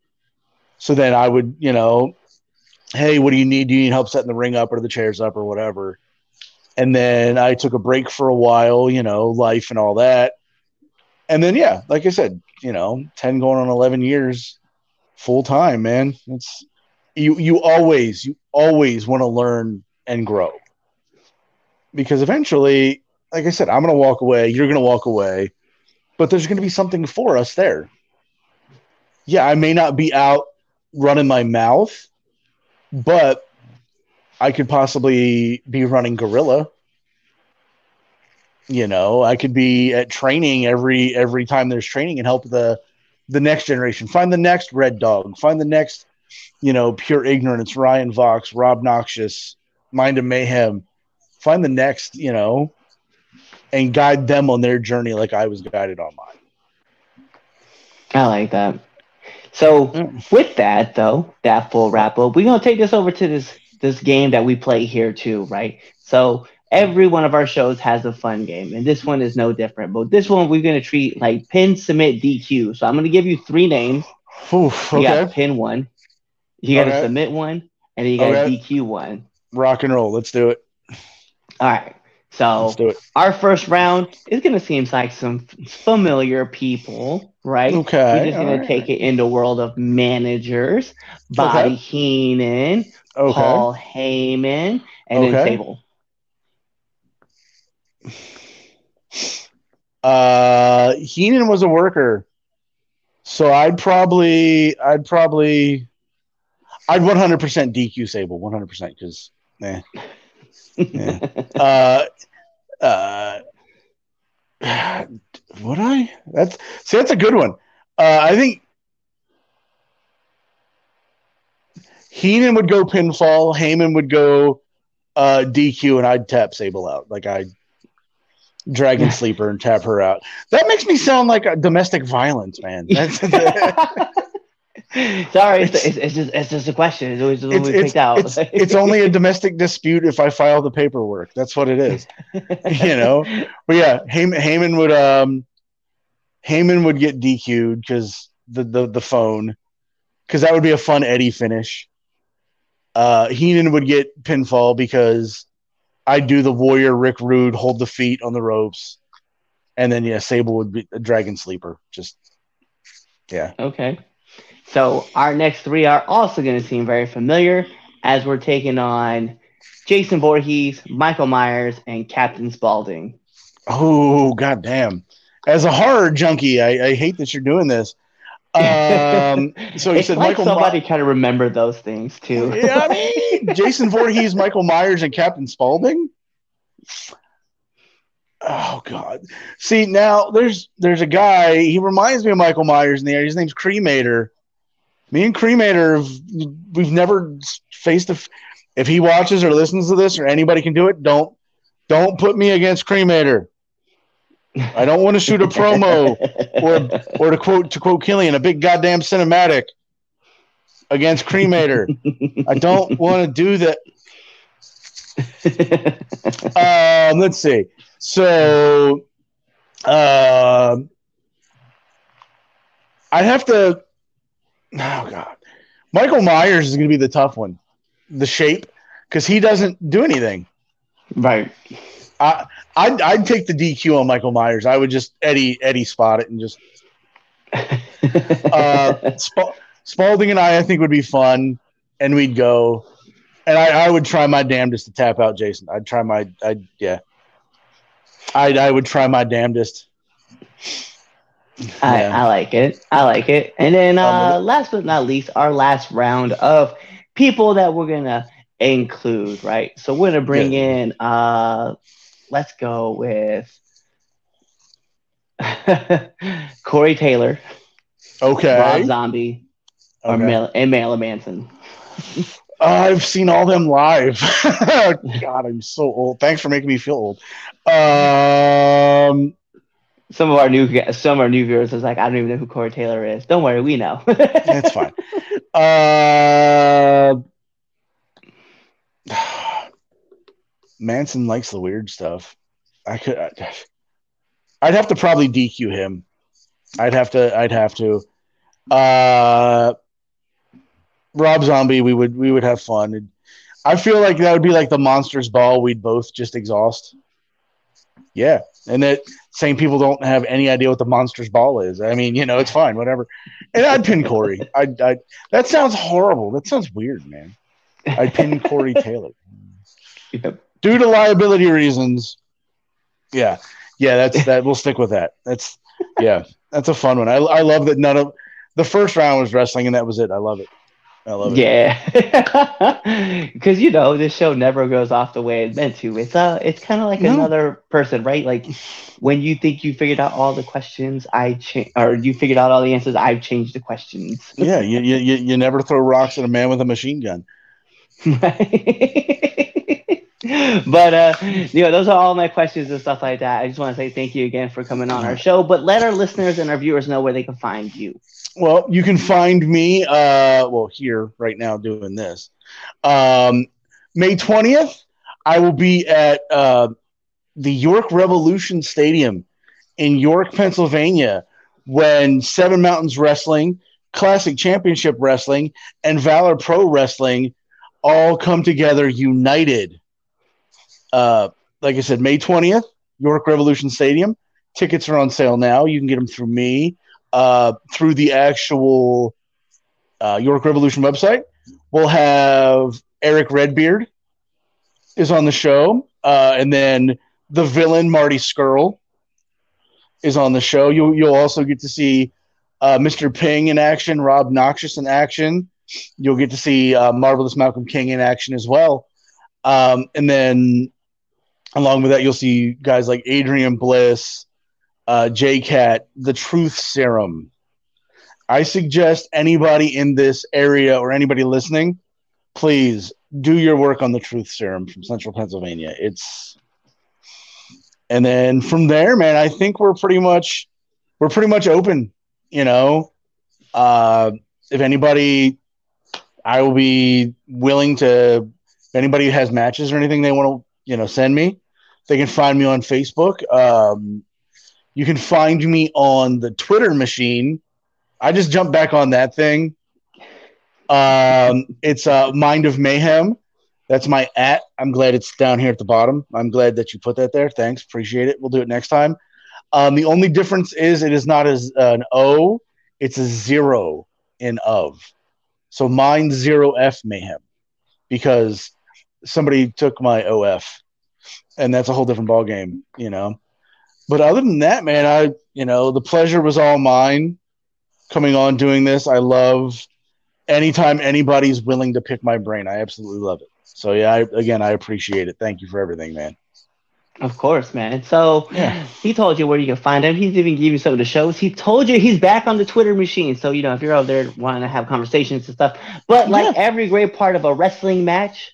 So then I would, you know, hey, what do you need? Do you need help setting the ring up or the chairs up or whatever? And then I took a break for a while, you know, life and all that. And then, yeah, like I said, you know, ten going on eleven years full time, man. It's you, you always, you always want to learn and grow. Because eventually, like I said, I'm going to walk away. You're going to walk away. But there's going to be something for us there. Yeah, I may not be out running my mouth, but I could possibly be running gorilla. You know, I could be at training every every time there's training and help the the next generation. Find the next Red Dog. Find the next, you know, Pure Ignorance, Ryan Vox, Rob Noxious, Mind of Mayhem. Find the next, you know, and guide them on their journey like I was guided on mine. I like that. So mm. with that, though, that full wrap up, we're going to take this over to this this game that we play here too, right? So every one of our shows has a fun game, and this one is no different. But this one we're going to treat like pin, submit, D Q. So I'm going to give you three names. Oof, okay. You got to pin one. You got to right. submit one, and then you got to right. D Q one. Rock and roll. Let's do it. All right, so our first round is going to seem like some familiar people, right? Okay. We're just going right. to take it in the world of managers, Bobby okay. Heenan, okay. Paul Heyman, and okay. then Sable. Uh, Heenan was a worker, so I'd probably, I'd probably, I'd one hundred percent D Q Sable, one hundred percent, because, eh. Yeah. Uh, uh, would I? That's see, that's a good one. Uh, I think Heenan would go pinfall, Heyman would go uh, D Q, and I'd tap Sable out. Like I'd Dragon Sleeper and tap her out. That makes me sound like a domestic violence man. That's Sorry, it's, it's, it's, just, it's just a question. It's always it's, we it's, out. It's, it's only a domestic dispute if I file the paperwork. That's what it is, you know. But yeah, Heyman, Heyman would um, Heyman would get D Q'd because the, the the phone, because that would be a fun Eddie finish. Uh, Heenan would get pinfall because I do the Warrior Rick Rude hold the feet on the ropes, and then yeah, Sable would be a Dragon Sleeper. Just yeah, okay. So our next three are also going to seem very familiar as we're taking on Jason Voorhees, Michael Myers, and Captain Spaulding. Oh, goddamn. As a horror junkie, I, I hate that you're doing this. Um, so he said like Michael somebody My- kind of remember those things, too. Yeah, I mean, Jason Voorhees, Michael Myers, and Captain Spaulding? Oh, God. See, now there's there's a guy. He reminds me of Michael Myers in the area. His name's Cremator. Me and Cremator, have, we've never faced a. If he watches or listens to this, or anybody can do it, don't don't put me against Cremator. I don't want to shoot a promo or or to quote to quote Killian, a big goddamn cinematic against Cremator. I don't want to do that. um, let's see. So, uh, I have to. Oh God, Michael Myers is going to be the tough one. The shape, because he doesn't do anything. Right. I I'd, I'd take the D Q on Michael Myers. I would just Eddie Eddie spot it and just. uh, Sp- Spalding and I, I think, would be fun, and we'd go. And I, I would try my damnedest to tap out Jason. I'd try my, I yeah. I I would try my damnedest. I, yeah. I like it. I like it. And then uh, um, last but not least, our last round of people that we're going to include, right? So we're going to bring yeah. in, uh, let's go with Corey Taylor. Okay. Rob Zombie. Okay. Or Mel- and Marilyn Manson. uh, I've seen all them live. God, I'm so old. Thanks for making me feel old. Um... Some of our new some of our new viewers is like, I don't even know who Corey Taylor is. Don't worry, we know. That's fine. Uh, Manson likes the weird stuff. I could, I'd have to probably D Q him. I'd have to, I'd have to. Uh, Rob Zombie, we would we would have fun. I feel like that would be like the Monsters Ball. We'd both just exhaust. Yeah, and that same people don't have any idea what the Monsters Ball is. I mean, you know, it's fine, whatever. And I'd pin Corey. I'd, I'd, that sounds horrible. That sounds weird, man. I'd pin Corey Taylor. Yep. Due to liability reasons, yeah. Yeah, that's that. We'll stick with that. That's, yeah, that's a fun one. I, I love that none of – the first round was wrestling, and that was it. I love it. I love it. Yeah, because you know this show never goes off the way it's meant to. It's uh, it's kind of like no. another person, right? Like when you think you figured out all the questions, I cha- or you figured out all the answers, I've changed the questions. Yeah, you you you never throw rocks at a man with a machine gun. Right. But uh, you know, those are all my questions and stuff like that. I just want to say thank you again for coming on our show. But let our listeners and our viewers know where they can find you. Well, you can find me, uh, well, here right now doing this. Um, May twentieth, I will be at uh, the York Revolution Stadium in York, Pennsylvania, when Seven Mountains Wrestling, Classic Championship Wrestling, and Valor Pro Wrestling all come together united. Uh, like I said, May twentieth, York Revolution Stadium. Tickets are on sale now. You can get them through me. Uh, through the actual uh, York Revolution website. We'll have Eric Redbeard is on the show. Uh, and then the villain, Marty Scurll, is on the show. You'll, you'll also get to see uh, Mister Ping in action, Rob Noxious in action. You'll get to see uh, Marvelous Malcolm King in action as well. Um, and then along with that, you'll see guys like Adrian Bliss, Uh, J-Cat, the Truth Serum. I suggest anybody in this area or anybody listening, please do your work on the Truth Serum from Central Pennsylvania. It's, and then from there, man, I think we're pretty much we're pretty much open. You know, uh, if anybody, I will be willing to. If anybody has matches or anything they want to, you know, send me, they can find me on Facebook. Um, You can find me on the Twitter machine. I just jumped back on that thing. Um, it's uh, Mind of Mayhem. That's my at. I'm glad it's down here at the bottom. I'm glad that you put that there. Thanks. Appreciate it. We'll do it next time. Um, the only difference is it is not as uh, an O. It's a zero in of. So Mind Zero F Mayhem. Because somebody took my O F. And that's a whole different ballgame, you know. But other than that, man, I, you know, the pleasure was all mine coming on doing this. I love anytime anybody's willing to pick my brain. I absolutely love it. So, yeah, I, again, I appreciate it. Thank you for everything, man. Of course, man. So yeah. He told you where you can find him. He's even giving you some of the shows. He told you he's back on the Twitter machine. So, you know, if you're out there wanting to have conversations and stuff. But like yeah. every great part of a wrestling match,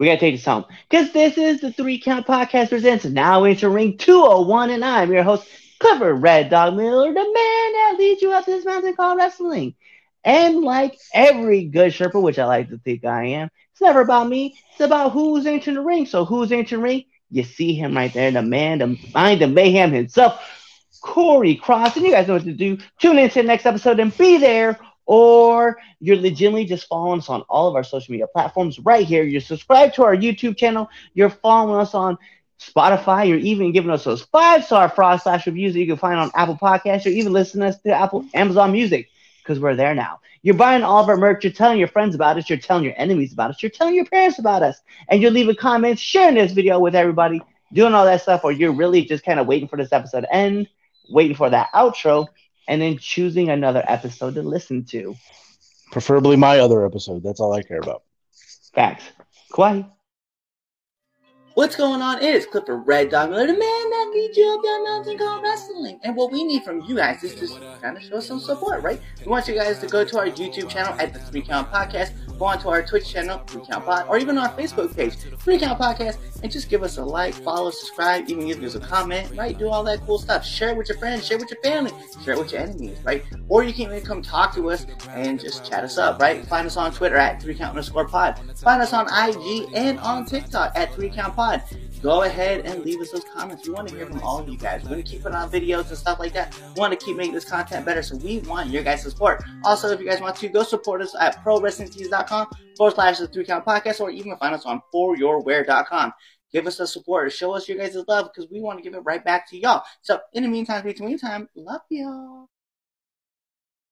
we got to take this home because this is the Three Count Podcast presents Now Into Ring two oh one, and I'm your host, Clifford Red Dog Miller, the man that leads you up this mountain called wrestling. And like every good Sherpa, which I like to think I am, it's never about me. It's about who's entering the ring. So who's entering the ring? You see him right there, the man, the mind, the mayhem himself, Corey Cross, and you guys know what to do. Tune in to the next episode and be there, or you're legitimately just following us on all of our social media platforms right here. You're subscribed to our YouTube channel. You're following us on Spotify. You're even giving us those five-star Frost Slash reviews that you can find on Apple Podcasts. You're even listening to us to Apple Amazon Music because we're there now. You're buying all of our merch. You're telling your friends about us. You're telling your enemies about us. You're telling your parents about us. And you're leaving comments, sharing this video with everybody, doing all that stuff, or you're really just kind of waiting for this episode to end, waiting for that outro, and then choosing another episode to listen to. Preferably my other episode. That's all I care about. Facts. Kawaii. What's going on? It is Clipper Red Dog Miller, the man that leads you up that mountain called wrestling. And what we need from you guys is just kind of show some support, right? We want you guys to go to our YouTube channel at the Three Count Podcast, go onto our Twitch channel, Three Count Pod, or even our Facebook page, Three Count Podcast, and just give us a like, follow, subscribe, even give us a comment, right? Do all that cool stuff. Share it with your friends, share it with your family, share it with your enemies, right? Or you can even come talk to us and just chat us up, right? Find us on Twitter at Three Count underscore Pod. Find us on I G and on TikTok at Three Count Pod. Go ahead and leave us those comments. We want to hear from all of you guys. We're going to keep putting on videos and stuff like that. We want to keep making this content better, so we want your guys' support. Also, if you guys want to, go support us at pro wrestling tees dot com forward slash the three count podcast, or even find us on for your wear dot com. Give us the support. Show us your guys' love, because we want to give it right back to y'all. So, in the meantime, between time, love y'all.